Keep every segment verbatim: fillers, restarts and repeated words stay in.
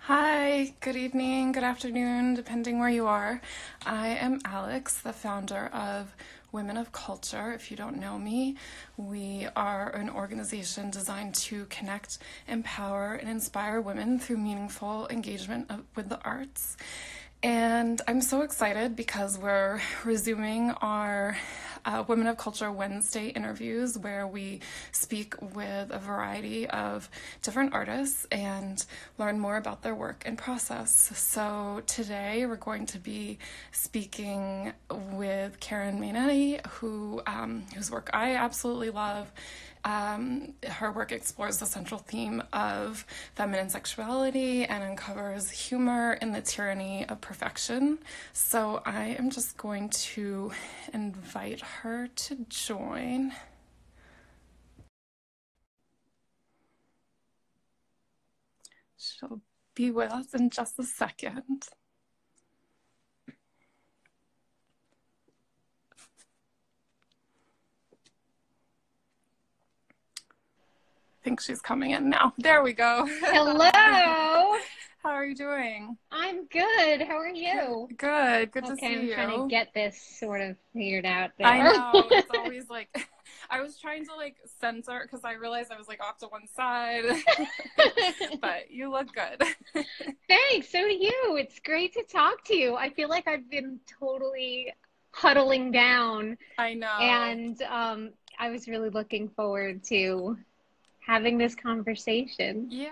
Hi, good evening, good afternoon, depending where you are. I am Alex, the founder of Women of Culture. If you don't know me, we are an organization designed to connect, empower, and inspire women through meaningful engagement of, with the arts. And I'm so excited because we're resuming our uh, Women of Culture Wednesday interviews, where we speak with a variety of different artists and learn more about their work and process. So today we're going to be speaking with Karen Mainenti, who um, whose work I absolutely love. Um, her work explores the central theme of feminine sexuality and uncovers humor in the tyranny of perfection. So I am just going to invite her to join. She'll be with us in just a second. I think she's coming in now. There we go. Hello. How are you doing? I'm good. How are you? Good. Good to okay, see I'm you. I'm trying to get this sort of figured out there. I know. It's always like, I was trying to like censor because I realized I was like off to one side. But you look good. Thanks. So do you. It's great to talk to you. I feel like I've been totally huddling down. I know. And um, I was really looking forward to having this conversation. Yeah,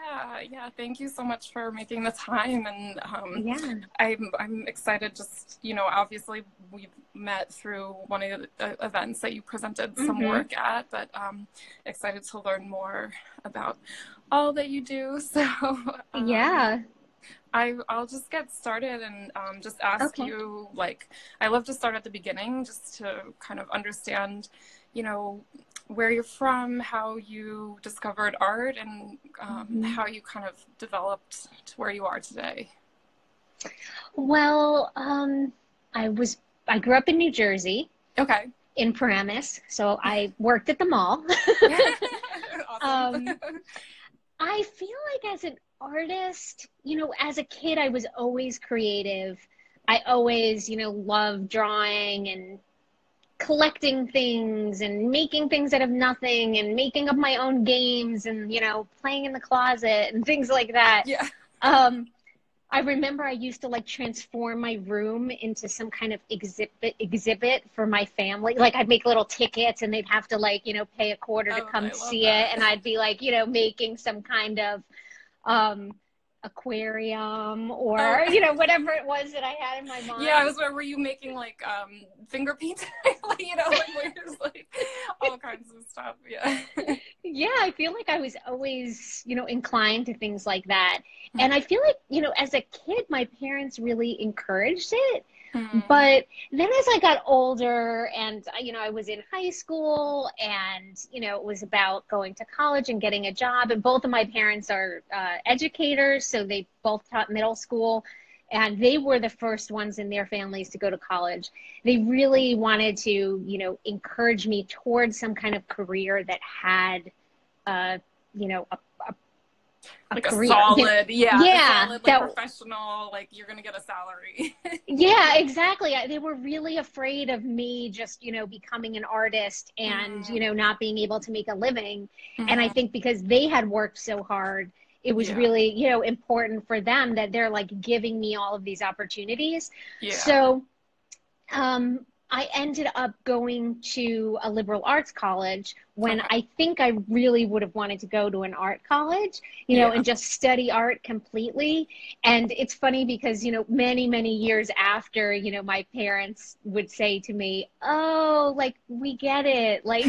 yeah. Thank you so much for making the time. And um, yeah, I'm, I'm excited. Just, you know, obviously we've met through one of the events that you presented some mm-hmm. work at, but um, excited to learn more about all that you do. So um, yeah, I, I'll just get started and um, just ask okay. you, like, I love to start at the beginning just to kind of understand, you know, where you're from, how you discovered art, and um, mm-hmm. how you kind of developed to where you are today. Well, um, I was, I grew up in New Jersey. Okay. In Paramus, so I worked at the mall. Awesome. um, I feel like as an artist, you know, as a kid, I was always creative. I always, you know, loved drawing and collecting things and making things out of nothing and making up my own games and, you know, playing in the closet and things like that. Yeah. Um, I remember I used to like transform my room into some kind of exhibit exhibit for my family. Like I'd make little tickets and they'd have to like, you know, pay a quarter oh, to come I see love that. It. And I'd be like, you know, making some kind of um, aquarium or oh. you know whatever it was that I had in my mind. Yeah, I was where were you making like um finger painting? Like, you know, like where there's like all kinds of stuff. Yeah. Yeah, I feel like I was always, you know, inclined to things like that. Mm-hmm. And I feel like, you know, as a kid my parents really encouraged it. Mm-hmm. But then as I got older and, you know, I was in high school and, you know, it was about going to college and getting a job. And both of my parents are uh, educators, so they both taught middle school. And they were the first ones in their families to go to college. They really wanted to, you know, encourage me towards some kind of career that had, uh, you know, a, a A like career. A solid, yeah, yeah, a solid, like, that, professional, like you're going to get a salary. Yeah, exactly. I, they were really afraid of me just, you know, becoming an artist and, mm-hmm. you know, not being able to make a living. Mm-hmm. And I think because they had worked so hard, it was yeah. really, you know, important for them that they're like giving me all of these opportunities. Yeah. So um, I ended up going to a liberal arts college when okay. I think I really would have wanted to go to an art college, you know, yeah. and just study art completely. And it's funny because, you know, many, many years after, you know, my parents would say to me, oh, like, we get it. Like,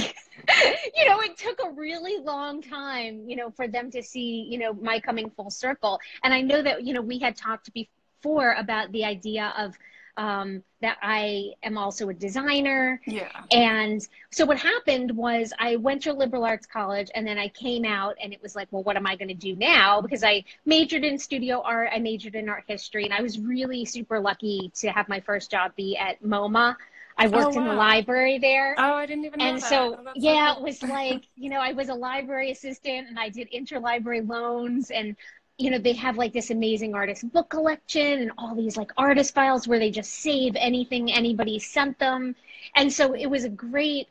you know, it took a really long time, you know, for them to see, you know, my coming full circle. And I know that, you know, we had talked before about the idea of um, that I am also a designer. Yeah. And so what happened was I went to a liberal arts college, and then I came out, and it was like, well, what am I going to do now? Because I majored in studio art, I majored in art history, and I was really super lucky to have my first job be at MoMA. I worked oh, wow. in the library there. Oh, I didn't even know and that. So, oh, yeah, awesome. It was like, you know, I was a library assistant, and I did interlibrary loans, and, you know, they have like this amazing artist book collection and all these like artist files where they just save anything anybody sent them. And so it was a great,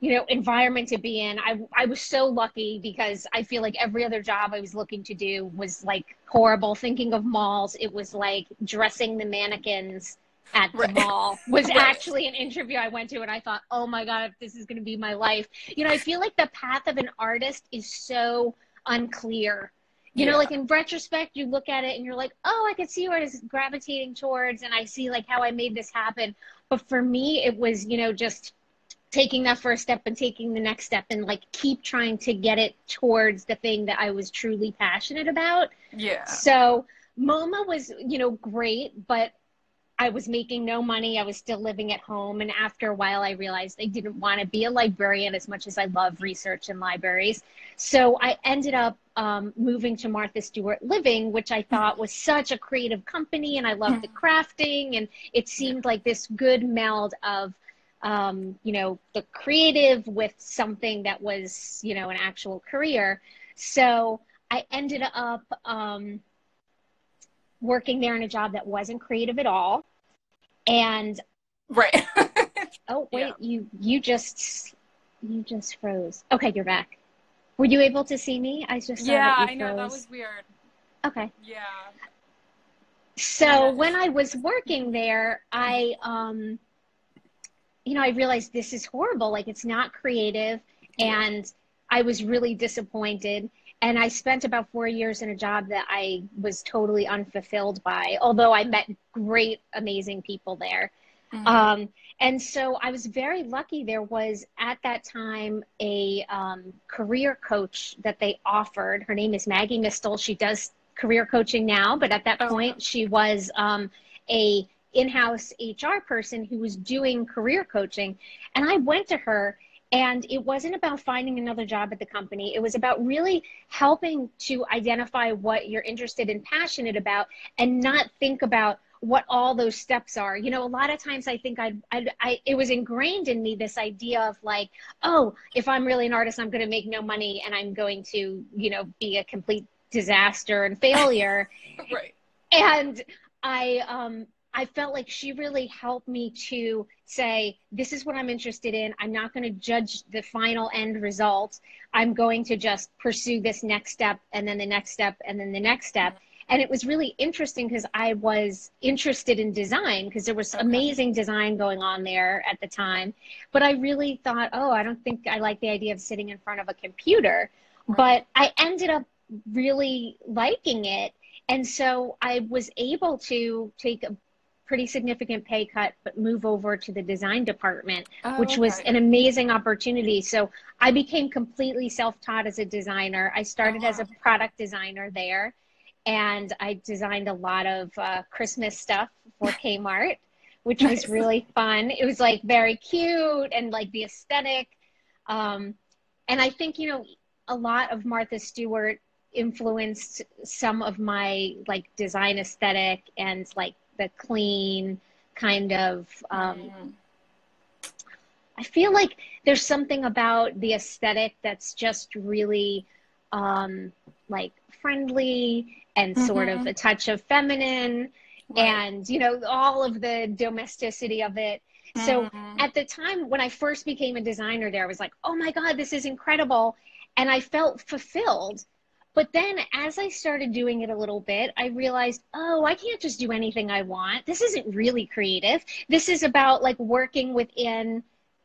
you know, environment to be in. I, I was so lucky because I feel like every other job I was looking to do was like horrible. Thinking of malls, it was like dressing the mannequins at the right. mall was right. actually an interview I went to, and I thought, oh my God, this is going to be my life. You know, I feel like the path of an artist is so unclear. You know, yeah. like in retrospect, you look at it and you're like, oh, I could see what I was gravitating towards, and I see like how I made this happen. But for me, it was, you know, just taking that first step and taking the next step and like keep trying to get it towards the thing that I was truly passionate about. Yeah. So MoMA was, you know, great, but I was making no money. I was still living at home. And after a while, I realized I didn't want to be a librarian as much as I love research and libraries. So I ended up um, moving to Martha Stewart Living, which I thought was such a creative company. And I loved the crafting. And it seemed like this good meld of, um, you know, the creative with something that was, you know, an actual career. So I ended up um, working there in a job that wasn't creative at all. And right. oh wait, yeah. you you just you just froze. Okay, you're back. Were you able to see me? I just saw yeah, that you froze. I know, that was weird. Okay. Yeah. So yeah. when I was working there, I um you know, I realized this is horrible. Like, it's not creative, and I was really disappointed. And I spent about four years in a job that I was totally unfulfilled by, although I met great, amazing people there. Mm-hmm. Um, and so I was very lucky. There was, at that time, a um, career coach that they offered. Her name is Maggie Mistel. She does career coaching now, but at that oh. point, she was um, a in-house H R person who was doing career coaching. And I went to her. And it wasn't about finding another job at the company. It was about really helping to identify what you're interested and passionate about, and not think about what all those steps are. You know, a lot of times I think I, I, I it was ingrained in me, this idea of like, oh, if I'm really an artist, I'm going to make no money, and I'm going to, you know, be a complete disaster and failure. Right. And I, um, I felt like she really helped me to say, this is what I'm interested in. I'm not going to judge the final end result. I'm going to just pursue this next step, and then the next step, and then the next step. And it was really interesting because I was interested in design, because there was okay. amazing design going on there at the time. But I really thought, oh, I don't think I like the idea of sitting in front of a computer. Right. But I ended up really liking it. And so I was able to take a pretty significant pay cut, but move over to the design department, oh, which okay. was an amazing opportunity. So I became completely self-taught as a designer. I started oh, wow. as a product designer there, and I designed a lot of uh, Christmas stuff for Kmart, which nice. was really fun. It was like very cute and like the aesthetic. Um, and I think, you know, a lot of Martha Stewart influenced some of my like design aesthetic and like the clean kind of, um, yeah. I feel like there's something about the aesthetic that's just really um, like friendly and mm-hmm. sort of a touch of feminine right. and, you know, all of the domesticity of it. Mm-hmm. So at the time when I first became a designer there, I was like, oh my God, this is incredible. And I felt fulfilled. But then as I started doing it a little bit, I realized, oh, I can't just do anything I want. This isn't really creative. This is about like working within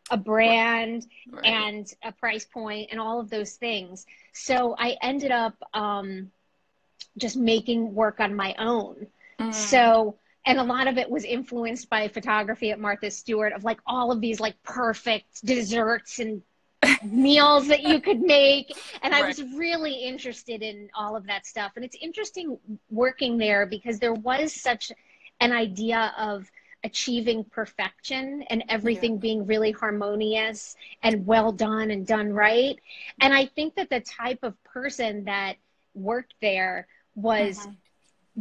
a brand right. and a price point and all of those things. So I ended up um, just making work on my own. Mm. So, and a lot of it was influenced by photography at Martha Stewart, of like all of these like perfect desserts and meals that you could make. And right. I was really interested in all of that stuff. And it's interesting working there because there was such an idea of achieving perfection and everything yeah. being really harmonious and well done and done right. And I think that the type of person that worked there was mm-hmm.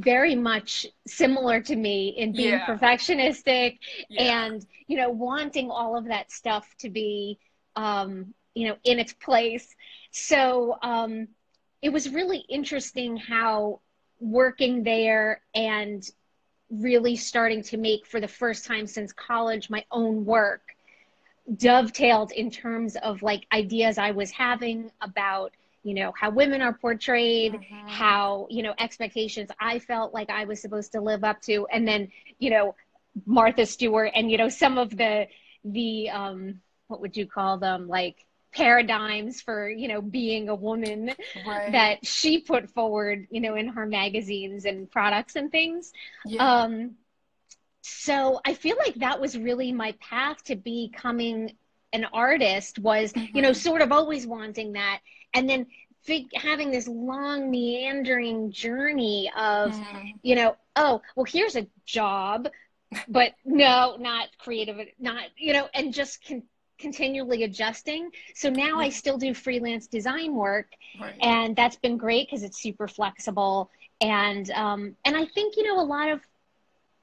very much similar to me in being yeah. perfectionistic yeah. and, you know, wanting all of that stuff to be, um, you know, in its place. So um, it was really interesting how working there and really starting to make, for the first time since college, my own work dovetailed in terms of like ideas I was having about, you know, how women are portrayed, mm-hmm. how, you know, expectations I felt like I was supposed to live up to. And then, you know, Martha Stewart and, you know, some of the, the um, what would you call them? Like paradigms for, you know, being a woman right. that she put forward, you know, in her magazines and products and things. Yeah. Um, so I feel like that was really my path to becoming an artist, was, mm-hmm. you know, sort of always wanting that. And then having this long meandering journey of, mm. you know, oh, well, here's a job, but no, not creative, not, you know, and just con continually adjusting. So now I still do freelance design work, right. and that's been great because it's super flexible. And, um, and I think, you know, a lot of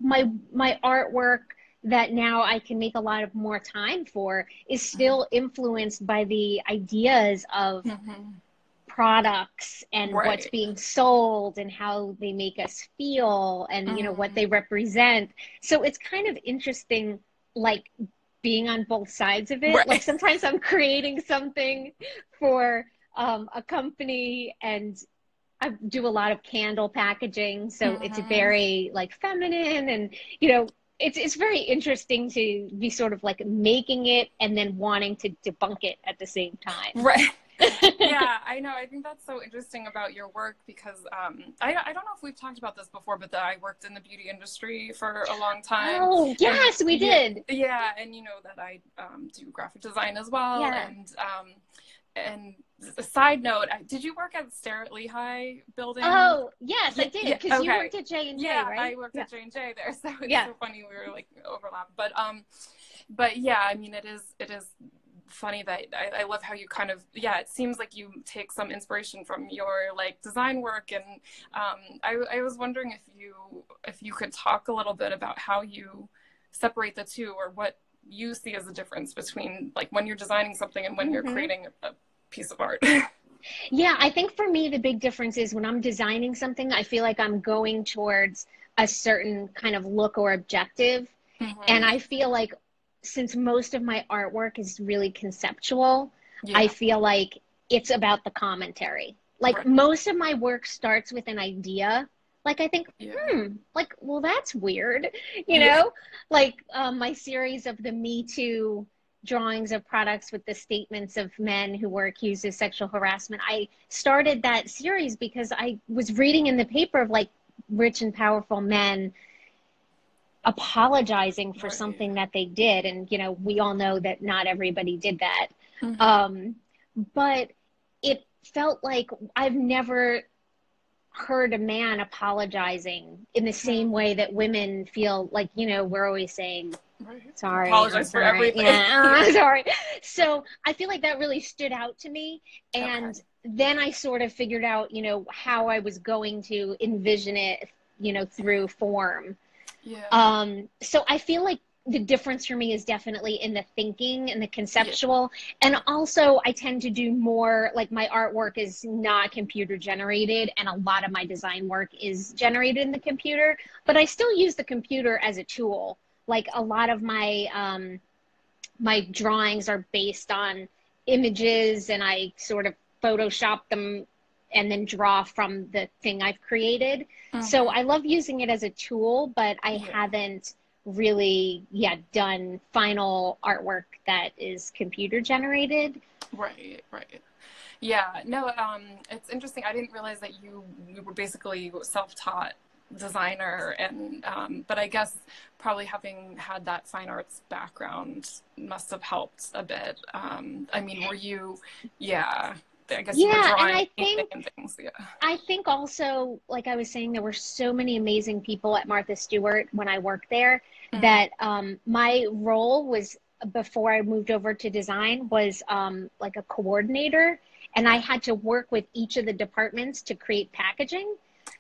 my, my artwork that now I can make a lot of more time for is still influenced by the ideas of mm-hmm. products and right. what's being sold and how they make us feel and, mm-hmm. you know, what they represent. So it's kind of interesting, like being on both sides of it. Right. Like sometimes I'm creating something for um, a company, and I do a lot of candle packaging. So mm-hmm. it's very like feminine and, you know, It's, it's very interesting to be sort of like making it and then wanting to debunk it at the same time. Right. Yeah, I know. I think that's so interesting about your work, because um, I, I don't know if we've talked about this before, but that I worked in the beauty industry for a long time. Oh, yes, and, we did. Yeah, yeah, and you know that I um, do graphic design as well. Yeah. And, um, and a side note, did you work at Starrett Lehigh building? Oh, yes, I did, because yeah, okay. you worked at J and J, yeah, right? Yeah, I worked yeah. at J and J there, so it's yeah. so funny we were, like, overlapped. But, um, but yeah, I mean, it is, it is funny that I, I love how you kind of, yeah, it seems like you take some inspiration from your, like, design work, and um, I, I was wondering if you, if you could talk a little bit about how you separate the two, or what you see as the difference between, like, when you're designing something and when mm-hmm. you're creating a, a piece of art. Yeah, I think for me, the big difference is when I'm designing something, I feel like I'm going towards a certain kind of look or objective. Mm-hmm. And I feel like since most of my artwork is really conceptual, yeah. I feel like it's about the commentary. Like right. most of my work starts with an idea. Like I think, yeah. hmm, like, well, that's weird. You know, yeah. like um, my series of the Me Too drawings of products with the statements of men who were accused of sexual harassment. I started that series because I was reading in the paper of like rich and powerful men apologizing for right. something that they did. And, you know, we all know that not everybody did that. Mm-hmm. Um, but it felt like I've never heard a man apologizing in the same way that women feel like, you know, we're always saying, sorry, apologize for everything. Yeah, I'm sorry. So I feel like that really stood out to me. And okay. then I sort of figured out, you know, how I was going to envision it, you know, through form. Yeah. Um, so I feel like the difference for me is definitely in the thinking and the conceptual. Yeah. And also I tend to do more, like my artwork is not computer generated, and a lot of my design work is generated in the computer, but I still use the computer as a tool. Like a lot of my, um, my drawings are based on images, and I sort of Photoshop them and then draw from the thing I've created. Mm-hmm. So I love using it as a tool, but I yeah. haven't really yeah done final artwork that is computer generated. Right, right. Yeah, no, um, it's interesting. I didn't realize that you, you were basically self-taught designer, and um, but I guess probably having had that fine arts background must have helped a bit. Um, I mean, were you, yeah, I guess yeah, you were drawing and I think and things. Yeah. I think also, like I was saying, there were so many amazing people at Martha Stewart when I worked there mm-hmm. that um, my role was, before I moved over to design, was um, like a coordinator. And I had to work with each of the departments to create packaging.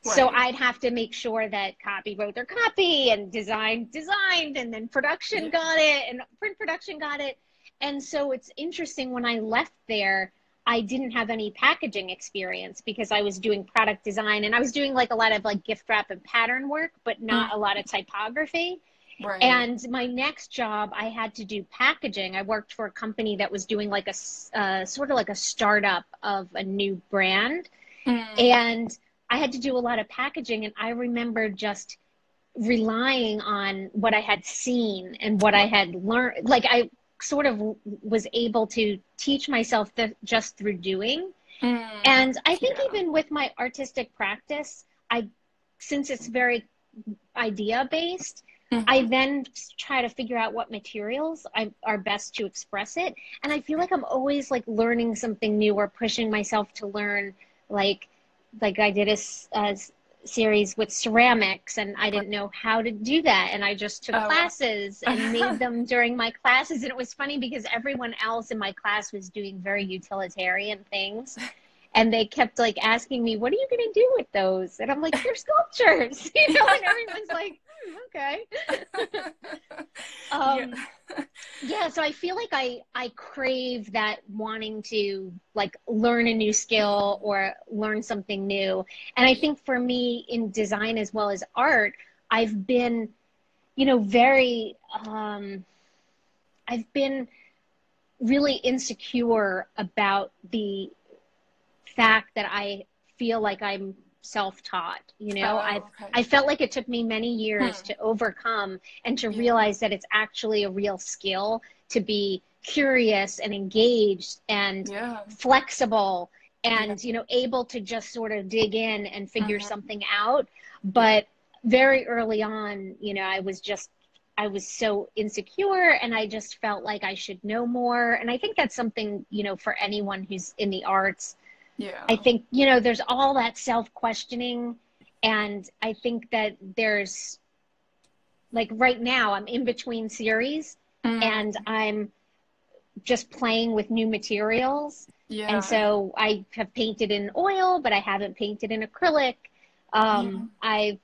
Right. So I'd have to make sure that copy wrote their copy and design designed, and then production yeah. got it and print production got it. And so it's interesting, when I left there, I didn't have any packaging experience because I was doing product design, and I was doing like a lot of like gift wrap and pattern work, but not mm. a lot of typography. Right. And my next job, I had to do packaging. I worked for a company that was doing like a uh, sort of like a startup of a new brand. Mm. And I had to do a lot of packaging, and I remember just relying on what I had seen and what I had learned. Like, I sort of was able to teach myself the, just through doing. Mm. And I think yeah. even with my artistic practice, I, since it's very idea-based, mm-hmm. I then try to figure out what materials I, are best to express it. And I feel like I'm always like learning something new or pushing myself to learn. Like, like I did a, a series with ceramics, and I didn't know how to do that. And I just took oh. classes and made them during my classes. And it was funny because everyone else in my class was doing very utilitarian things. And they kept like asking me, what are you going to do with those? And I'm like, they're sculptures, you know, and everyone's like, hmm, okay. um, yeah. yeah. So I feel like I, I crave that, wanting to like learn a new skill or learn something new. And I think for me in design as well as art, I've been, you know, very, um, I've been really insecure about the fact that I feel like I'm self-taught, you know, oh, I okay. I felt like it took me many years hmm. to overcome and to realize that it's actually a real skill to be curious and engaged and yeah. flexible and, yeah. you know, able to just sort of dig in and figure uh-huh. something out. But very early on, you know, I was just, I was so insecure, and I just felt like I should know more. And I think that's something, you know, for anyone who's in the arts, yeah. I think, you know, there's all that self-questioning, and I think that there's, like right now, I'm in between series mm. and I'm just playing with new materials. Yeah. And so I have painted in oil, but I haven't painted in acrylic. Um, yeah. I've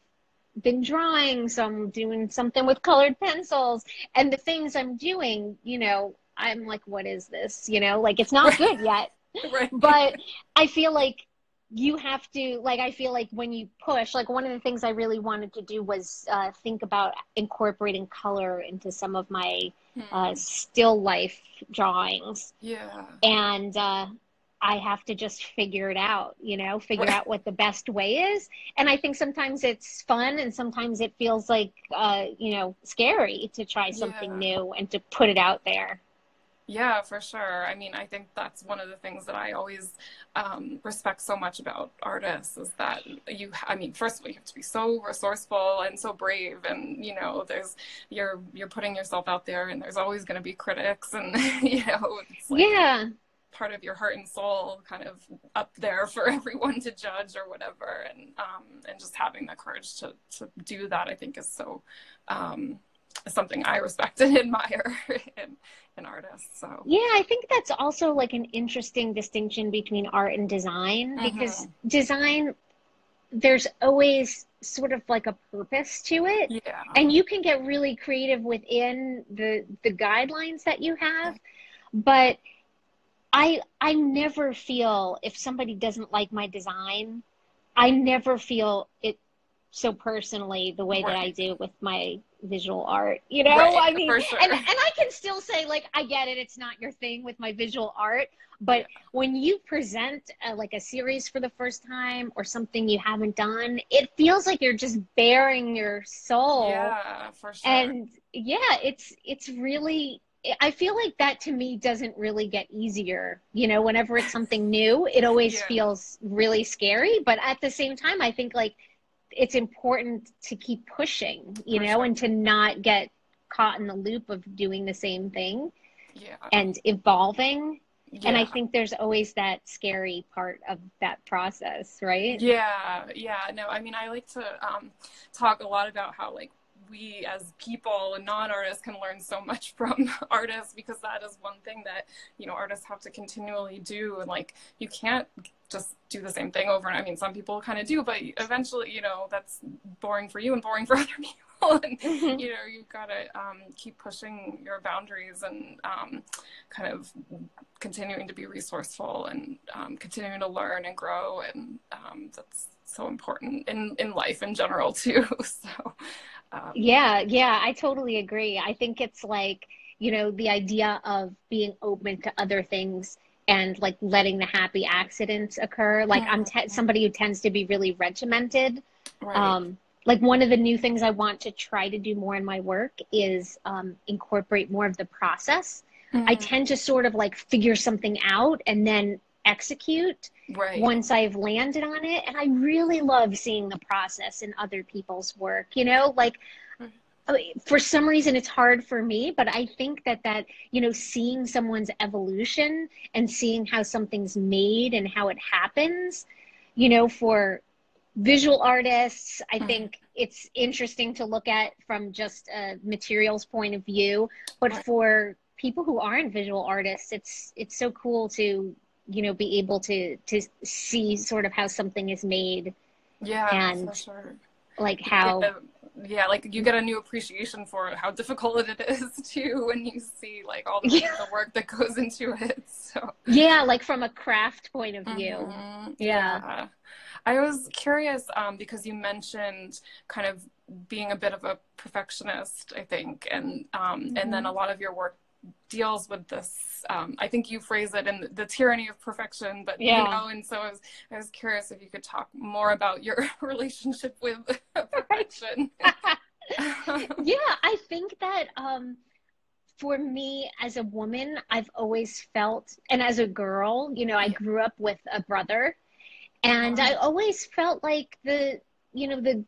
been drawing, so I'm doing something with colored pencils, and the things I'm doing, you know, I'm like, what is this? You know, like, it's not good yet. Right. But I feel like you have to, like, I feel like when you push, like one of the things I really wanted to do was uh, think about incorporating color into some of my hmm. uh, still life drawings. Yeah. And uh, I have to just figure it out, you know, figure out what the best way is. And I think sometimes it's fun, and sometimes it feels like, uh, you know, scary to try something yeah. new and to put it out there. Yeah, for sure. I mean, I think that's one of the things that I always um, respect so much about artists, is that you, I mean, first of all, you have to be so resourceful and so brave, and, you know, there's, you're, you're putting yourself out there, and there's always going to be critics, and, you know, it's like yeah. part of your heart and soul kind of up there for everyone to judge or whatever. And, um, and just having the courage to, to do that, I think, is so, um, something I respect and admire in, in artists. So yeah, I think that's also like an interesting distinction between art and design, because mm-hmm. design, there's always sort of like a purpose to it, yeah. and you can get really creative within the the guidelines that you have. But I I never feel, if somebody doesn't like my design, I never feel it so personally the way right. that I do with my visual art, you know, right, I mean, sure. and, and I can still say, like, I get it, it's not your thing with my visual art, but yeah. when you present a, like a series for the first time, or something you haven't done, it feels like you're just bearing your soul. Yeah, for sure. And yeah, it's, it's really, I feel like that to me doesn't really get easier, you know, whenever it's something new, it always yeah. feels really scary. But at the same time, I think, like, it's important to keep pushing, you know, sure. and to not get caught in the loop of doing the same thing yeah. and evolving. Yeah. And I think there's always that scary part of that process, right? Yeah, yeah. No, I mean, I like to um, talk a lot about how, like, we as people and non-artists can learn so much from artists, because that is one thing that, you know, artists have to continually do. And, like, you can't just do the same thing over and, I mean, some people kind of do, but eventually, you know, that's boring for you and boring for other people. And, mm-hmm. you know, you've got to um, keep pushing your boundaries and um, kind of continuing to be resourceful and um, continuing to learn and grow. And um, that's so important in, in life in general, too. So, um, yeah, yeah, I totally agree. I think it's like, you know, the idea of being open to other things and, like, letting the happy accidents occur. Like, I'm te- somebody who tends to be really regimented. Right. Um, Like one of the new things I want to try to do more in my work is um, incorporate more of the process. Mm-hmm. I tend to sort of like figure something out and then execute right. once I've landed on it. And I really love seeing the process in other people's work, you know, like mm-hmm. for some reason it's hard for me, but I think that that, you know, seeing someone's evolution and seeing how something's made and how it happens, you know, for visual artists, I think it's interesting to look at from just a materials point of view, but for people who aren't visual artists, it's it's so cool to, you know, be able to to see sort of how something is made. Yeah, and for sure. Like how yeah, yeah, like you get a new appreciation for how difficult it is too when you see like all the, yeah. the work that goes into it. So yeah, like from a craft point of view. Mm-hmm. yeah. yeah. I was curious um, because you mentioned kind of being a bit of a perfectionist, I think, and um, mm-hmm. and then a lot of your work deals with this. Um, I think you phrase it in the tyranny of perfection, but yeah. you know. And so I was, I was curious if you could talk more about your relationship with perfection. Yeah, I think that um, for me as a woman, I've always felt, and as a girl, you know, I grew up with a brother. And I always felt like the, you know, the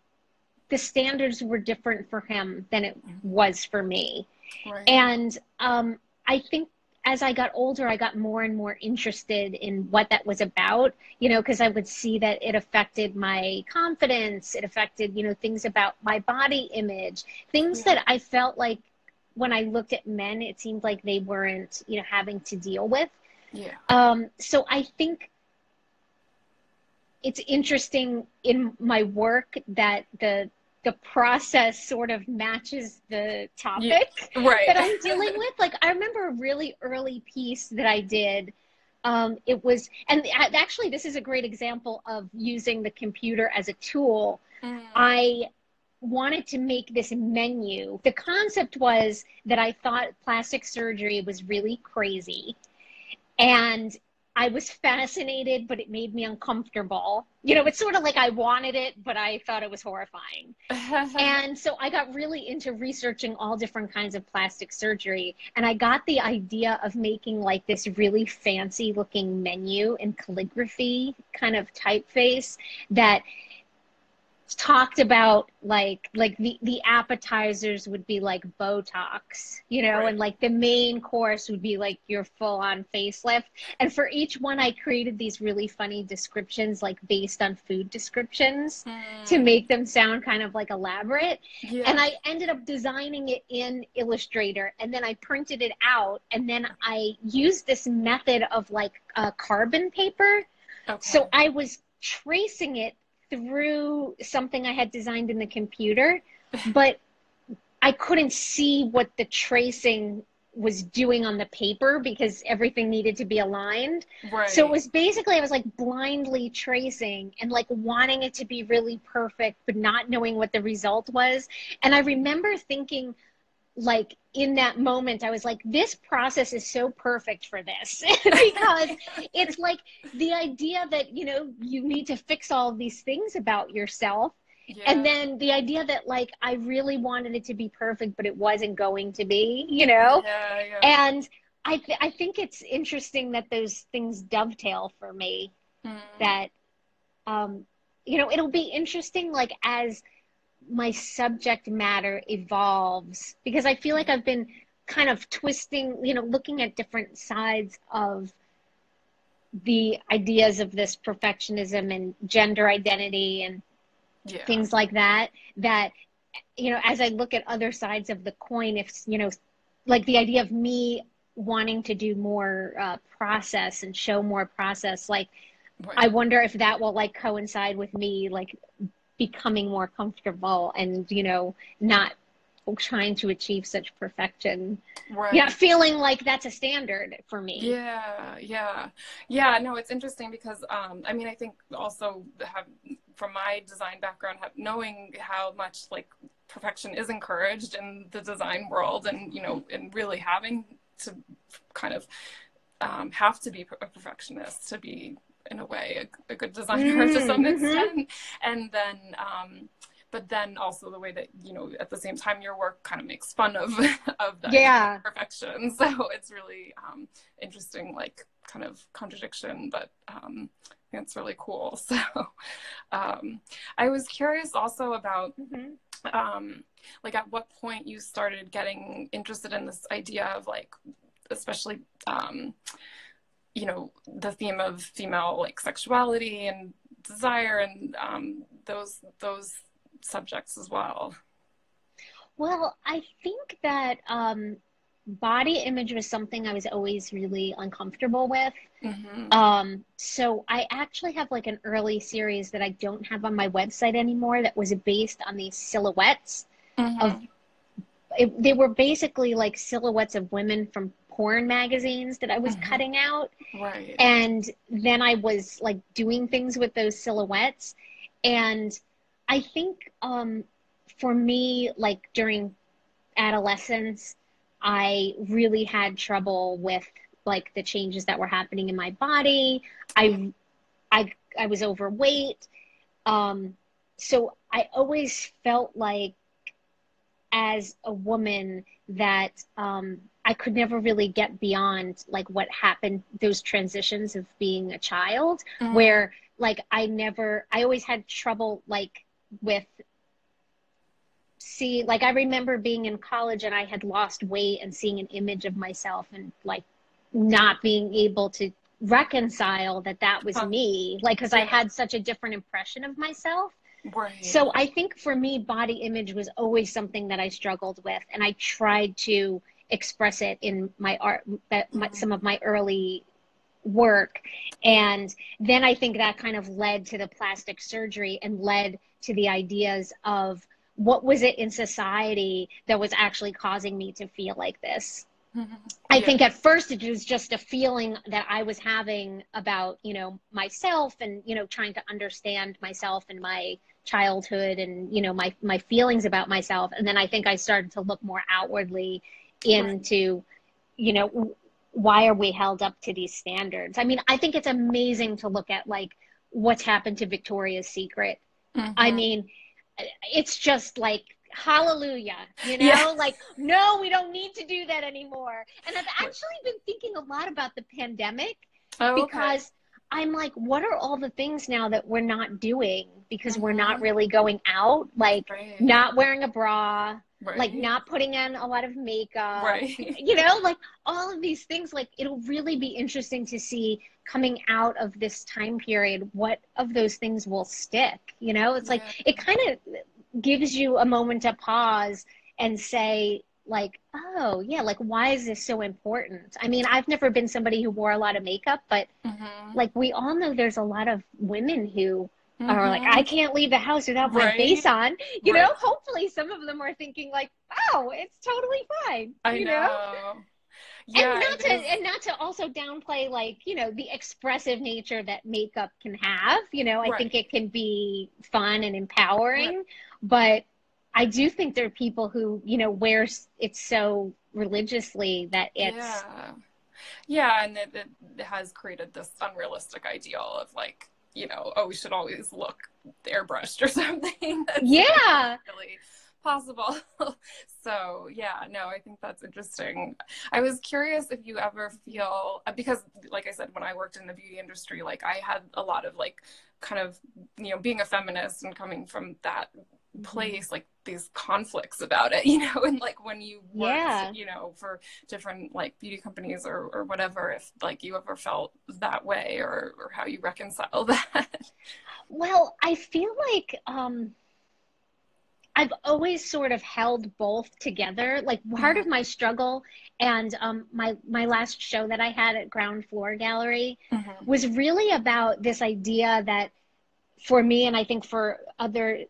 the standards were different for him than it was for me. Right. And um, I think as I got older, I got more and more interested in what that was about, you know, because I would see that it affected my confidence. It affected, you know, things about my body image, things yeah. that I felt like when I looked at men, it seemed like they weren't, you know, having to deal with. Yeah. Um, so I think it's interesting in my work that the the process sort of matches the topic yeah, right. that I'm dealing with. Like, I remember a really early piece that I did. Um, it was, and actually this is a great example of using the computer as a tool. Mm. I wanted to make this menu. The concept was that I thought plastic surgery was really crazy. And I was fascinated, but it made me uncomfortable. You know, it's sort of like I wanted it, but I thought it was horrifying. And so I got really into researching all different kinds of plastic surgery. And I got the idea of making like this really fancy looking menu in calligraphy kind of typeface that talked about like like the the appetizers would be like Botox, you know, right. and like the main course would be like your full-on facelift. And for each one I created these really funny descriptions, like based on food descriptions, mm. to make them sound kind of like elaborate. Yeah. And I ended up designing it in Illustrator, and then I printed it out, and then I used this method of like uh, carbon paper. Okay. So I was tracing it through something I had designed in the computer, but I couldn't see what the tracing was doing on the paper because everything needed to be aligned. Right. So it was basically, I was like blindly tracing and like wanting it to be really perfect, but not knowing what the result was. And I remember thinking, like in that moment, I was like, this process is so perfect for this because it's like the idea that, you know, you need to fix all of these things about yourself. Yeah. And then the idea that like, I really wanted it to be perfect, but it wasn't going to be, you know? Yeah, yeah. And I, th- I think it's interesting that those things dovetail for me, mm. that, um, you know, it'll be interesting, like as my subject matter evolves, because I feel like I've been kind of twisting, you know, looking at different sides of the ideas of this perfectionism and gender identity and yeah. things like that, that, you know, as I look at other sides of the coin, if, you know, like the idea of me wanting to do more uh, process and show more process, like, right. I wonder if that will like coincide with me, like becoming more comfortable and, you know, not trying to achieve such perfection. Right. Yeah. Feeling like that's a standard for me. Yeah. Yeah. Yeah. No, it's interesting because, um, I mean, I think also have, from my design background, have, knowing how much like perfection is encouraged in the design world and, you know, and really having to kind of um, have to be a perfectionist to be, in a way, a, a good designer mm, to some extent. Mm-hmm. And then, um, but then also the way that, you know, at the same time, your work kind of makes fun of, of that yeah. perfection. So it's really um, interesting, like kind of contradiction, but um, I think it's really cool. So um, I was curious also about, mm-hmm. um, like at what point you started getting interested in this idea of like, especially, um, you know, the theme of female like sexuality and desire and um, those those subjects as well. Well, I think that um, body image was something I was always really uncomfortable with. Mm-hmm. Um, so I actually have like an early series that I don't have on my website anymore that was based on these silhouettes. Mm-hmm. of it, they were basically like silhouettes of women from porn magazines that I was mm-hmm. cutting out. Right. And then I was like doing things with those silhouettes. And I think um, for me, like during adolescence, I really had trouble with like the changes that were happening in my body. I, I, I was overweight. Um, so I always felt like as a woman that, um, I could never really get beyond like what happened, those transitions of being a child mm. where like I never, I always had trouble like with see, like I remember being in college and I had lost weight and seeing an image of myself and like not being able to reconcile that that was huh. me, like, cause I had such a different impression of myself. Right. So I think for me, body image was always something that I struggled with and I tried to express it in my art, that my, some of my early work. And then I think that kind of led to the plastic surgery and led to the ideas of what was it in society that was actually causing me to feel like this. Mm-hmm. I yeah. think at first it was just a feeling that I was having about, you know, myself and, you know, trying to understand myself and my childhood and, you know, my, my feelings about myself. And then I think I started to look more outwardly into, you know, why are we held up to these standards? I mean, I think it's amazing to look at like what's happened to Victoria's Secret. Mm-hmm. I mean, it's just like, hallelujah, you know, yes. like, no, we don't need to do that anymore. And I've actually been thinking a lot about the pandemic oh, because okay. I'm like, what are all the things now that we're not doing because mm-hmm. we're not really going out, like right. not wearing a bra, right. like not putting on a lot of makeup, right. you know, like all of these things, like it'll really be interesting to see coming out of this time period, what of those things will stick, you know, it's like, yeah. it kind of gives you a moment to pause and say like, oh yeah, like why is this so important? I mean, I've never been somebody who wore a lot of makeup, but mm-hmm. like we all know there's a lot of women who Mm-hmm. or like, I can't leave the house without my right. face on, you right. know, hopefully some of them are thinking like, oh, it's totally fine. I you know. know? Yeah, and not to is. and not to also downplay like, you know, the expressive nature that makeup can have, you know, I right. think it can be fun and empowering, right. but I do think there are people who, you know, wears it so religiously that it's yeah, yeah and it, it has created this unrealistic ideal of like, you know, oh, we should always look airbrushed or something. That's yeah. really possible. So yeah, no, I think that's interesting. I was curious if you ever feel, because like I said, when I worked in the beauty industry, like I had a lot of like, kind of, you know, being a feminist and coming from that place, like these conflicts about it, you know, and like when you worked, yeah. you know, for different like beauty companies or, or whatever, if like you ever felt that way or, or how you reconcile that. Well, I feel like um, I've always sort of held both together. Like part of my struggle and um, my, my last show that I had at Ground Floor Gallery mm-hmm. was really about this idea that for me, and I think for other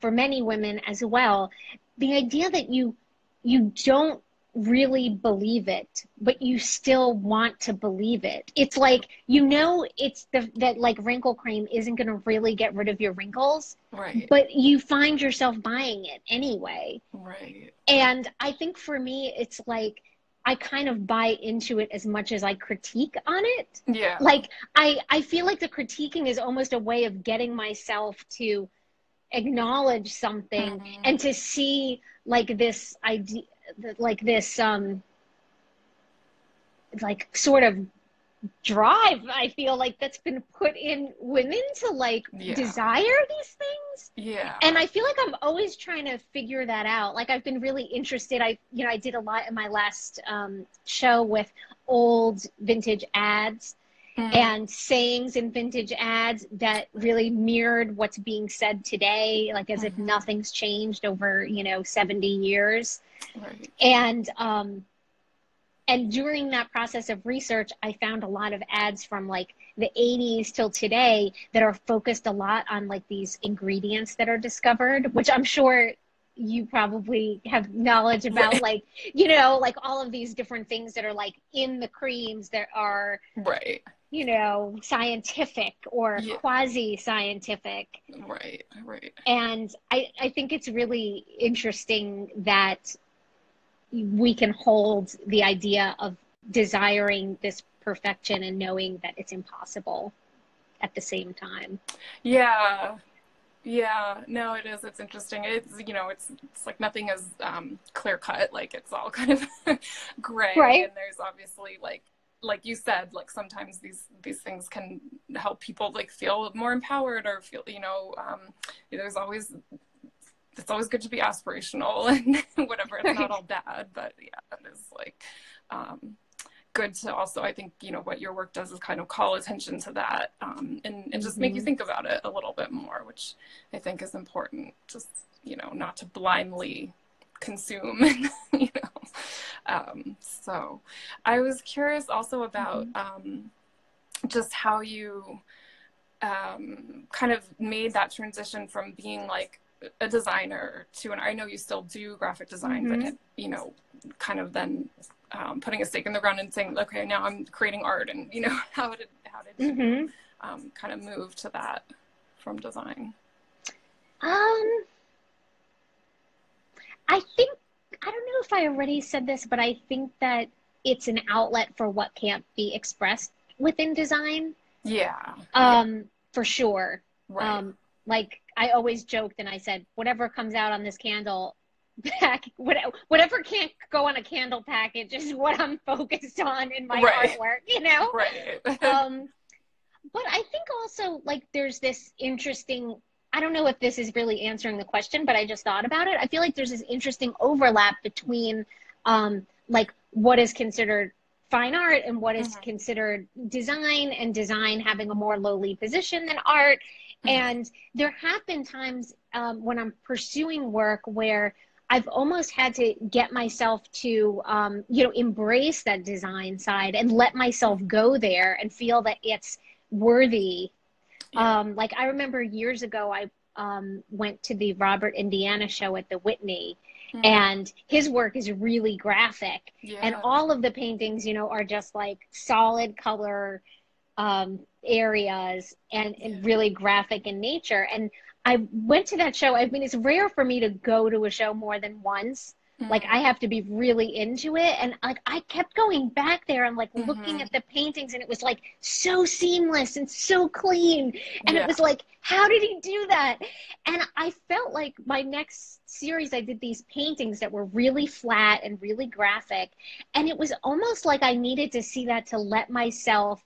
for many women as well, the idea that you you don't really believe it, but you still want to believe it. It's like, you know, it's the, that like wrinkle cream isn't going to really get rid of your wrinkles, right? But you find yourself buying it anyway. Right. And I think for me, it's like, I kind of buy into it as much as I critique on it. Yeah. Like, I, I feel like the critiquing is almost a way of getting myself to acknowledge something mm-hmm. and to see like this idea, like this um like sort of drive, I feel like, that's been put in women to like yeah. desire these things. Yeah. And I feel like I'm always trying to figure that out. Like I've been really interested. I, you know, I did a lot in my last um show with old vintage ads mm. and sayings in vintage ads that really mirrored what's being said today, like as mm-hmm. if nothing's changed over, you know, seventy years. Right. And um And during that process of research, I found a lot of ads from like the eighties till today that are focused a lot on like these ingredients that are discovered, which I'm sure you probably have knowledge about, like, you know, like all of these different things that are like in the creams that are, right, you know, scientific or yeah. quasi-scientific. Right, right. And I, I think it's really interesting that we can hold the idea of desiring this perfection and knowing that it's impossible at the same time. Yeah. Yeah. No, it is. It's interesting. It's, you know, it's, it's like nothing is um, clear cut. Like it's all kind of gray. Right. And there's obviously like, like you said, like sometimes these, these things can help people like feel more empowered or feel, you know, um, there's always, it's always good to be aspirational and whatever. It's not all bad, but yeah, it is like um, good to also, I think, you know, what your work does is kind of call attention to that um, and, and just mm-hmm. make you think about it a little bit more, which I think is important. Just, you know, not to blindly consume, you know. Um, so I was curious also about mm-hmm. um, just how you um, kind of made that transition from being like a designer to, and I know you still do graphic design, mm-hmm. but it, you know, kind of then um, putting a stake in the ground and saying, okay, now I'm creating art, and you know, how did how did mm-hmm. you um, kind of move to that from design? Um, I think, I don't know if I already said this, but I think that it's an outlet for what can't be expressed within design. Yeah. Um, yeah. For sure. Right. Um, like, I always joked and I said, whatever comes out on this candle pack, whatever can't go on a candle package is what I'm focused on in my right. artwork, you know? Right. um, but I think also like there's this interesting, I don't know if this is really answering the question, but I just thought about it. I feel like there's this interesting overlap between um, like what is considered fine art and what is mm-hmm. considered design, and design having a more lowly position than art. And there have been times um, when I'm pursuing work where I've almost had to get myself to, um, you know, embrace that design side and let myself go there and feel that it's worthy. Yeah. Um, like I remember years ago, I um, went to the Robert Indiana show at the Whitney. Mm-hmm. And his work is really graphic. Yeah. And all of the paintings, you know, are just like solid color um areas and, and really graphic in nature. And I went to that show. I mean, it's rare for me to go to a show more than once. Mm-hmm. Like I have to be really into it. And like I kept going back there and like mm-hmm. looking at the paintings, and it was like so seamless and so clean. And yeah. it was like, how did he do that? And I felt like my next series, I did these paintings that were really flat and really graphic. And it was almost like I needed to see that to let myself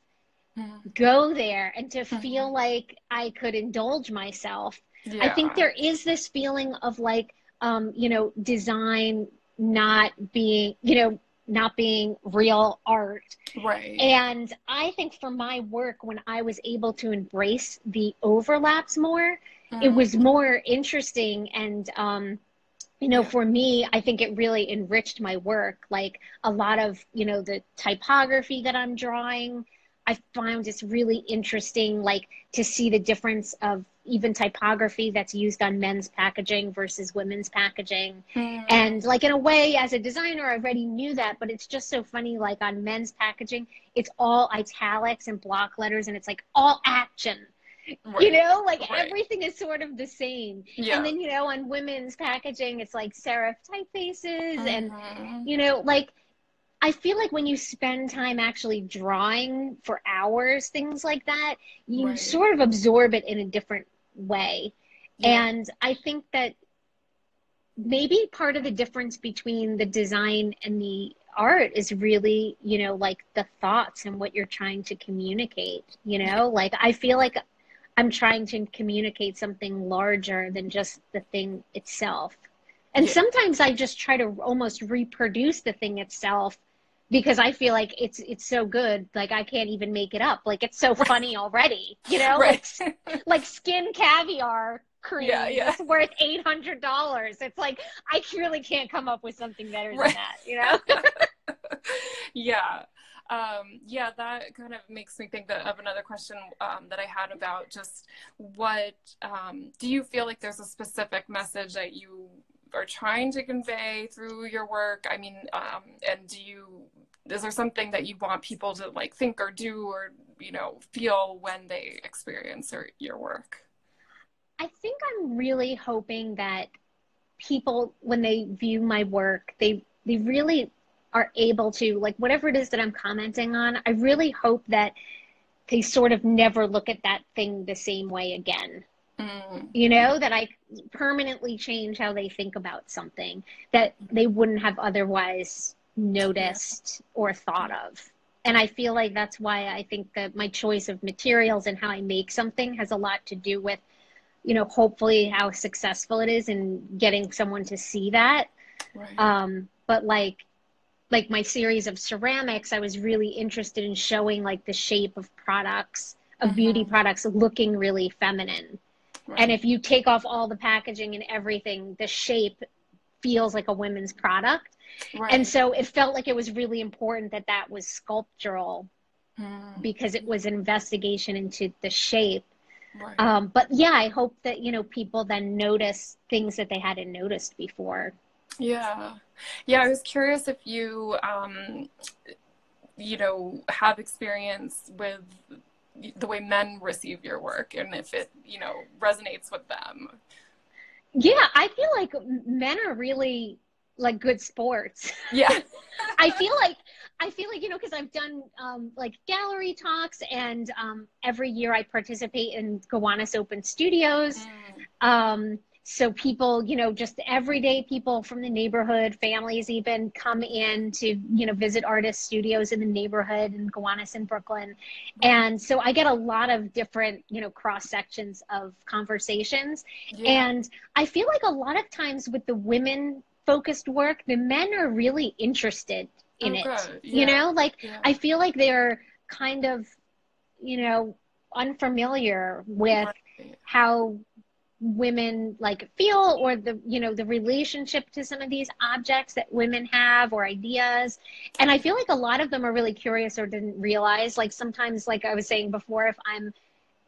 go there and to feel like I could indulge myself. Yeah. I think there is this feeling of like, um, you know, design not being, you know, not being real art. Right. And I think for my work, when I was able to embrace the overlaps more, mm. it was more interesting. And, um, you know, for me, I think it really enriched my work. Like a lot of, you know, the typography that I'm drawing, I found it's really interesting, like to see the difference of even typography that's used on men's packaging versus women's packaging. Mm. And like, in a way, as a designer, I already knew that, but it's just so funny, like on men's packaging, it's all italics and block letters, and it's like all action, right. you know, like right. everything is sort of the same. Yeah. And then, you know, on women's packaging, it's like serif typefaces mm-hmm. and, you know, like, I feel like when you spend time actually drawing for hours, things like that, you right. sort of absorb it in a different way. Yeah. And I think that maybe part of the difference between the design and the art is really, you know, like the thoughts and what you're trying to communicate, you know, like I feel like I'm trying to communicate something larger than just the thing itself. And yeah. sometimes I just try to almost reproduce the thing itself, because I feel like it's it's so good, like I can't even make it up. Like it's so right. funny already, you know? Right. Like, like skin caviar cream yeah, yeah. that's worth eight hundred dollars. It's like, I really can't come up with something better than right. that, you know? yeah. Um, yeah, that kind of makes me think that of another question um, that I had about just what, um, do you feel like there's a specific message that you are trying to convey through your work? I mean, um, and do you, is there something that you want people to like think or do or, you know, feel when they experience or, your work? I think I'm really hoping that people, when they view my work, they, they really are able to, like, whatever it is that I'm commenting on, I really hope that they sort of never look at that thing the same way again. Mm. You know, that I permanently change how they think about something that they wouldn't have otherwise noticed or thought of. And I feel like that's why I think that my choice of materials and how I make something has a lot to do with, you know, hopefully how successful it is in getting someone to see that. Right. Um, but like, like my series of ceramics, I was really interested in showing like the shape of products, of mm-hmm. beauty products looking really feminine. Right. And if you take off all the packaging and everything, the shape feels like a women's product. Right. And so it felt like it was really important that that was sculptural mm. because it was an investigation into the shape. Right. Um, but yeah, I hope that, you know, people then notice things that they hadn't noticed before. Yeah. Yeah. I was curious if you, um, you know, have experience with the way men receive your work and if it, you know, resonates with them. Yeah, I feel like men are really like good sports. Yeah. I feel like, I feel like, you know, because I've done um, like gallery talks and um, every year I participate in Gowanus Open Studios. Mm. Um, so people, you know, just everyday people from the neighborhood, families even come in to, you know, visit artist studios in the neighborhood in Gowanus and Brooklyn. And so I get a lot of different, you know, cross sections of conversations. Yeah. And I feel like a lot of times with the women focused work, the men are really interested in okay. it, yeah. you know, like yeah. I feel like they're kind of, you know, unfamiliar with how women like feel or the, you know, the relationship to some of these objects that women have or ideas. And I feel like a lot of them are really curious or didn't realize, like sometimes, like I was saying before, if I'm,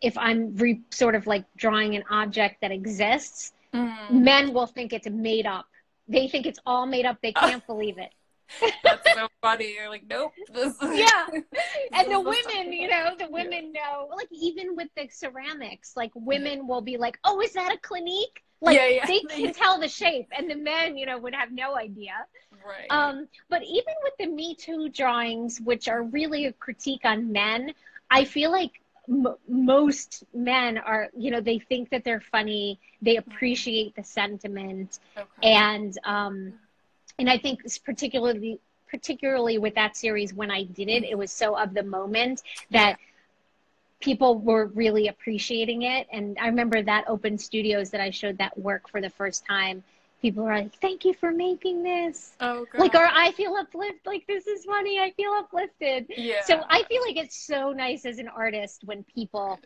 if I'm re sort of like drawing an object that exists, mm. men will think it's made up. They think it's all made up. They can't oh. believe it. That's so funny. You're like, nope. This is, yeah. And the women, you know, the women yeah. know, like even with the ceramics, like women yeah. will be like, oh, is that a Clinique? Like yeah, yeah. they can tell the shape, and the men, you know, would have no idea. Right. Um, but even with the Me Too drawings, which are really a critique on men, I feel like m most men are, you know, they think that they're funny. They appreciate the sentiment. Okay. And, um, And I think particularly, particularly with that series, when I did it, it was so of the moment that people were really appreciating it. And I remember that Open Studios that I showed that work for the first time, people were like, thank you for making this. Oh, God. Like, or I feel uplifted. Like, this is funny. I feel uplifted. Yeah. So I feel like it's so nice as an artist when people,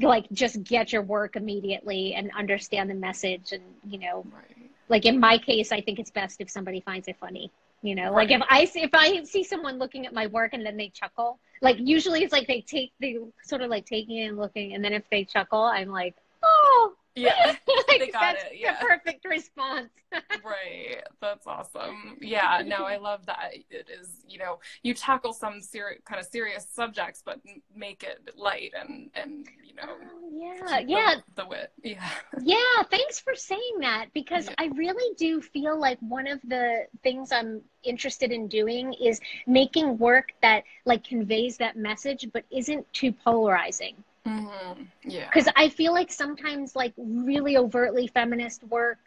like, just get your work immediately and understand the message. And, you know, right. like, in my case, I think it's best if somebody finds it funny. You know, right. like, if I, see, if I see someone looking at my work and then they chuckle, like, usually it's like they take, they sort of, like, taking it and looking. And then if they chuckle, I'm like, oh. Yeah, like, they got that's it. Yeah, the perfect response. Right, that's awesome. Yeah, no, I love that. It is, you know, you tackle some serious, kind of serious subjects, but make it light and and you know. Oh, yeah, the, yeah. The wit. Yeah. Yeah. Thanks for saying that, because yeah. I really do feel like one of the things I'm interested in doing is making work that like conveys that message, but isn't too polarizing. Mm-hmm. Yeah. Because I feel like sometimes like really overtly feminist work,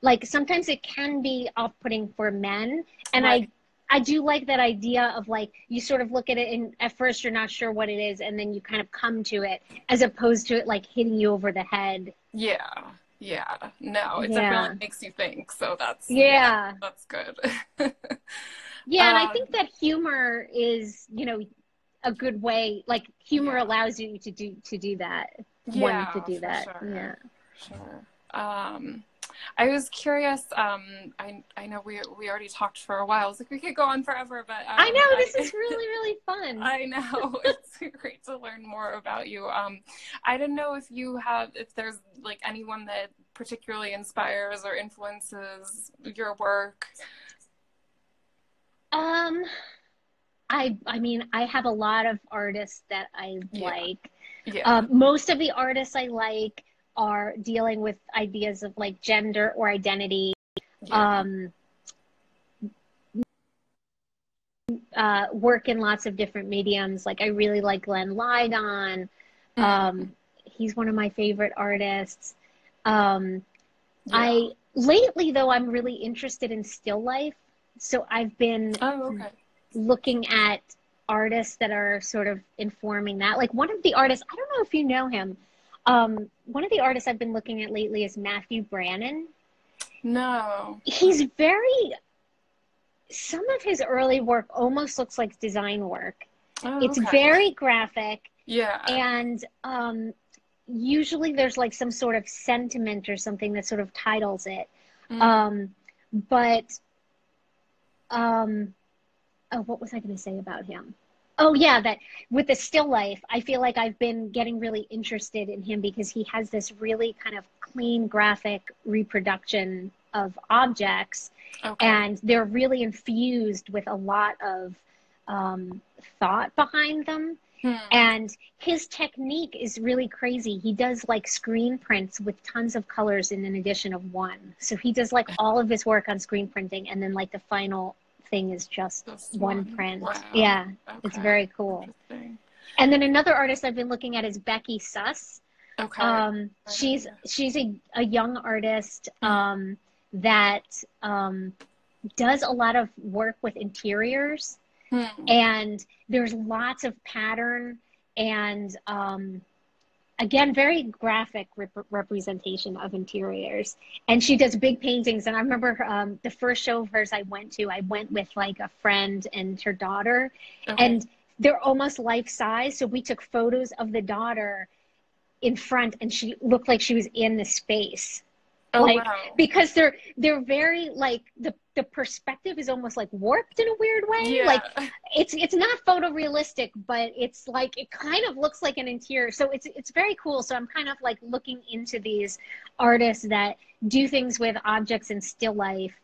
like sometimes it can be off-putting for men. And right. I, I do like that idea of like, you sort of look at it and at first you're not sure what it is. And then you kind of come to it as opposed to it like hitting you over the head. Yeah. Yeah. No, it's yeah. it really makes you think. So that's, yeah, yeah that's good. Yeah. Um, and I think that humor is, you know, a good way, like humor yeah. allows you to do to do that yeah One, to do that sure. yeah sure um I was curious, um I I know we we already talked for a while. I was like, we could go on forever, but um, I know this I, is really really fun. I know. It's great to learn more about you. um I don't know if you have if there's like anyone that particularly inspires or influences your work. um I, I mean, I have a lot of artists that I yeah. like. Yeah. Um, most of the artists I like are dealing with ideas of like gender or identity. Yeah. Um, uh, work in lots of different mediums. Like I really like Glenn Ligon. Mm-hmm. Um, he's one of my favorite artists. Um, yeah. I lately though, I'm really interested in still life. So I've been. Oh, okay. looking at artists that are sort of informing that. Like one of the artists, I don't know if you know him, um, one of the artists I've been looking at lately is Matthew Brannon. No. He's very, some of his early work almost looks like design work. Oh, it's okay. very graphic. Yeah. And um, usually there's like some sort of sentiment or something that sort of titles it. Mm. Um, but, um, oh, what was I going to say about him? Oh, yeah, that with the still life, I feel like I've been getting really interested in him because he has this really kind of clean graphic reproduction of objects. Okay. And they're really infused with a lot of um, thought behind them. Hmm. And his technique is really crazy. He does like screen prints with tons of colors in an edition of one. So he does like all of his work on screen printing and then like the final thing is just one print. Wow. Yeah, okay. It's very cool. And then another artist I've been looking at is Becky Suss. Okay. Um, she's she's a, a young artist um, that um, does a lot of work with interiors. Hmm. And there's lots of pattern and, um, again, very graphic rep representation of interiors. And she does big paintings. And I remember um, the first show of hers I went to, I went with like a friend and her daughter. Okay. And they're almost life size. So we took photos of the daughter in front and she looked like she was in the space. Oh, like, wow. Because they're, they're very like, the, the perspective is almost like warped in a weird way. Yeah. Like it's, it's not photorealistic, but it's like, it kind of looks like an interior. So it's, it's very cool. So I'm kind of like looking into these artists that do things with objects in still life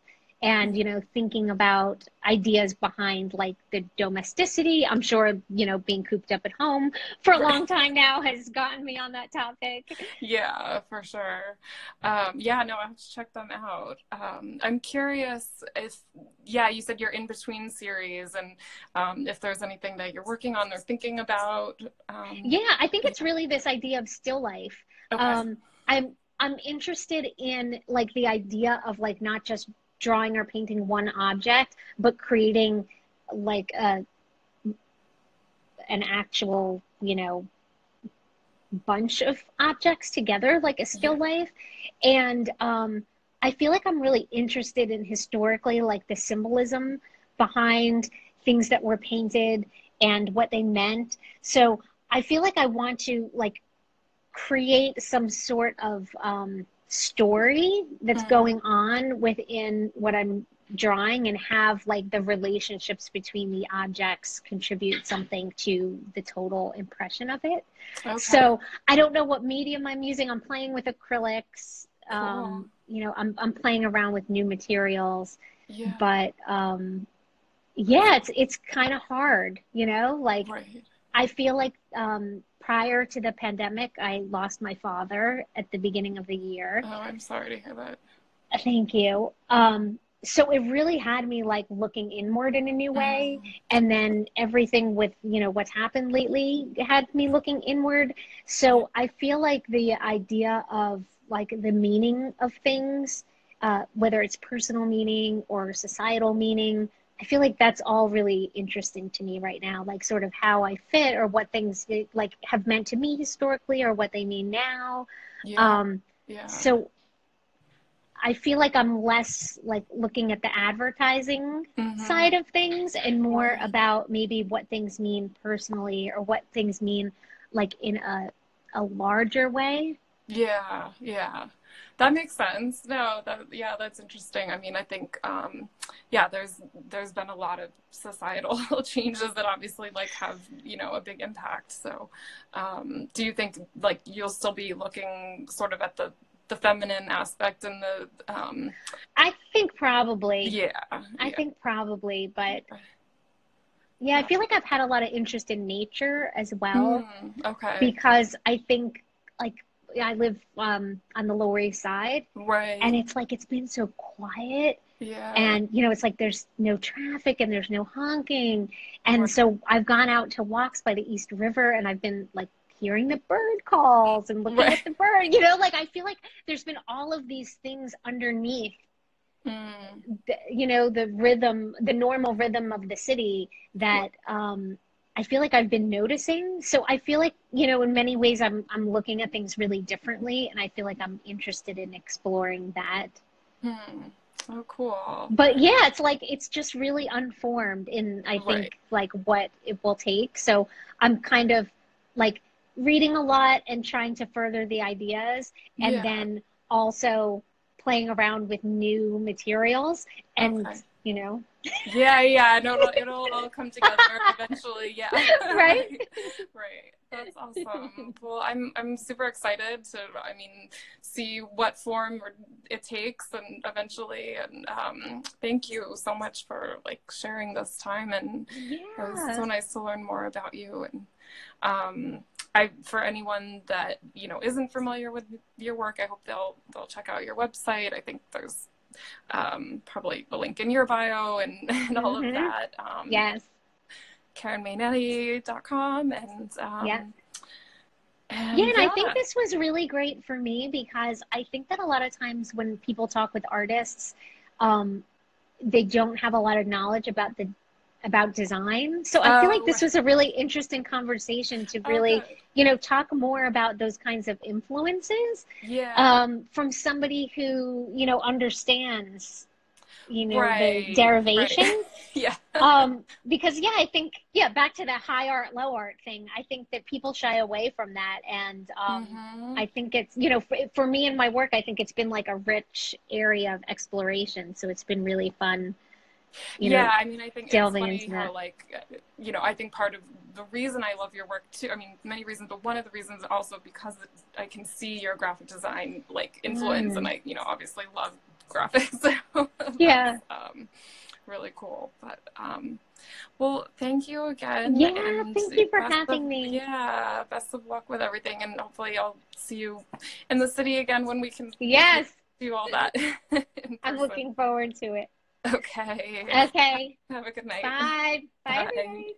and, you know, thinking about ideas behind like the domesticity. I'm sure, you know, being cooped up at home for a long time now has gotten me on that topic. Yeah, for sure. Um, yeah, no, I have to check them out. Um, I'm curious if, yeah, you said you're in between series and um, if there's anything that you're working on or thinking about. Um, yeah, I think it's really this idea of still life. Okay. Um, I'm, I'm interested in like the idea of like not just drawing or painting one object, but creating like a, an actual, you know, bunch of objects together, like a still life. And um, I feel like I'm really interested in historically, like the symbolism behind things that were painted and what they meant. So I feel like I want to like create some sort of um, story that's mm. going on within what I'm drawing, and have like the relationships between the objects contribute something to the total impression of it. Okay. So I don't know what medium I'm using. I'm playing with acrylics. Cool. Um, you know, I'm, I'm playing around with new materials, yeah. but um, yeah, it's, it's kind of hard, you know, like right. I feel like um, prior to the pandemic, I lost my father at the beginning of the year. Oh, I'm sorry to hear that. Thank you. Um, So it really had me like looking inward in a new way. And then everything with, you know, what's happened lately had me looking inward. So I feel like the idea of like the meaning of things, uh, whether it's personal meaning or societal meaning, I feel like that's all really interesting to me right now. Like sort of how I fit or what things like have meant to me historically or what they mean now. Yeah. Um, yeah. So I feel like I'm less like looking at the advertising mm-hmm. side of things and more about maybe what things mean personally or what things mean like in a, a larger way. Yeah. Yeah. That makes sense. No, that, yeah, that's interesting. I mean, I think, um, yeah, there's, there's been a lot of societal changes that obviously like have, you know, a big impact. So, um, do you think like you'll still be looking sort of at the, the feminine aspect and the um I think probably yeah I yeah. think probably but yeah, yeah I feel like I've had a lot of interest in nature as well. Mm, okay. Because I think like I live um on the Lower East Side, right, and it's like it's been so quiet, yeah, and you know it's like there's no traffic and there's no honking, and right. so I've gone out to walks by the East River and I've been like hearing the bird calls and looking right. at the bird, you know, like I feel like there's been all of these things underneath, mm. the, you know, the rhythm, the normal rhythm of the city that um, I feel like I've been noticing. So I feel like, you know, in many ways I'm, I'm looking at things really differently, and I feel like I'm interested in exploring that. Mm. Oh, cool. But yeah, it's like, it's just really unformed in, I right. think, like what it will take. So I'm kind of like, reading a lot and trying to further the ideas, and yeah. then also playing around with new materials and okay. you know yeah yeah no, it'll, it'll all come together eventually, yeah right right that's awesome. Well, I'm I'm super excited to I mean see what form it takes and eventually, and um thank you so much for like sharing this time, and yeah. it was so nice to learn more about you. And um I, for anyone that, you know, isn't familiar with your work, I hope they'll they'll check out your website. I think there's um, probably a link in your bio and, and all mm-hmm. of that. Um, yes. Karen Mainenti dot com. And, um, yeah. and yeah, and yeah. I think this was really great for me, because I think that a lot of times when people talk with artists, um, they don't have a lot of knowledge about the about design. So I oh, feel like this was a really interesting conversation to really, okay. you know, talk more about those kinds of influences yeah. um, from somebody who, you know, understands, you know, right. the derivation. Right. yeah. um, because yeah, I think, yeah, back to the high art, low art thing, I think that people shy away from that. And um, mm-hmm. I think it's, you know, for, for me and my work, I think it's been like a rich area of exploration. So it's been really fun. You yeah, know, I mean, I think it's funny how, like, you know, I think part of the reason I love your work, too, I mean, many reasons, but one of the reasons also because I can see your graphic design, like, influence, mm. and I, you know, obviously love graphics. So yeah. um, really cool. But, um, well, thank you again. Yeah, and thank you for having of, me. Yeah, best of luck with everything, and hopefully I'll see you in the city again when we can yes. do all that. I'm looking forward to it. Okay. Okay. Have a good night. Bye. Bye. Bye.